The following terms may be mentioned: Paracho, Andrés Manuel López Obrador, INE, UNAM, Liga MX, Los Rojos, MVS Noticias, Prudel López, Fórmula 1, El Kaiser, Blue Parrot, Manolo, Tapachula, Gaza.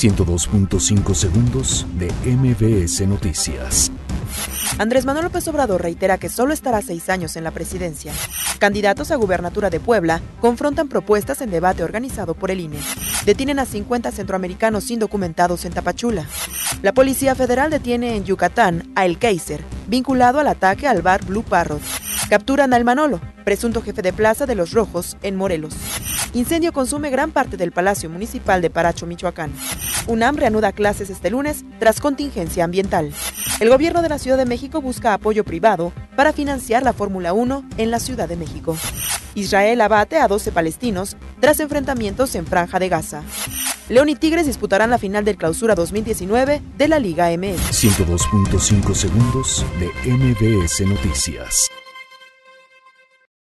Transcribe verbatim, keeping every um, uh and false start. ciento dos punto cinco segundos de M V S Noticias. Andrés Manuel López Obrador reitera que solo estará seis años en la presidencia. Candidatos a gubernatura de Puebla confrontan propuestas en debate organizado por el I N E. Detienen a cincuenta centroamericanos indocumentados en Tapachula. La Policía Federal detiene en Yucatán a El Kaiser, vinculado al ataque al bar Blue Parrot. Capturan al Manolo, presunto jefe de plaza de Los Rojos, en Morelos. Incendio consume gran parte del Palacio Municipal de Paracho, Michoacán. UNAM reanuda clases este lunes tras contingencia ambiental. El gobierno de la Ciudad de México busca apoyo privado para financiar la Fórmula uno en la Ciudad de México. Israel abate a doce palestinos tras enfrentamientos en Franja de Gaza. León y Tigres disputarán la final del Clausura dos mil diecinueve de la Liga M X. ciento dos punto cinco segundos de M V S Noticias.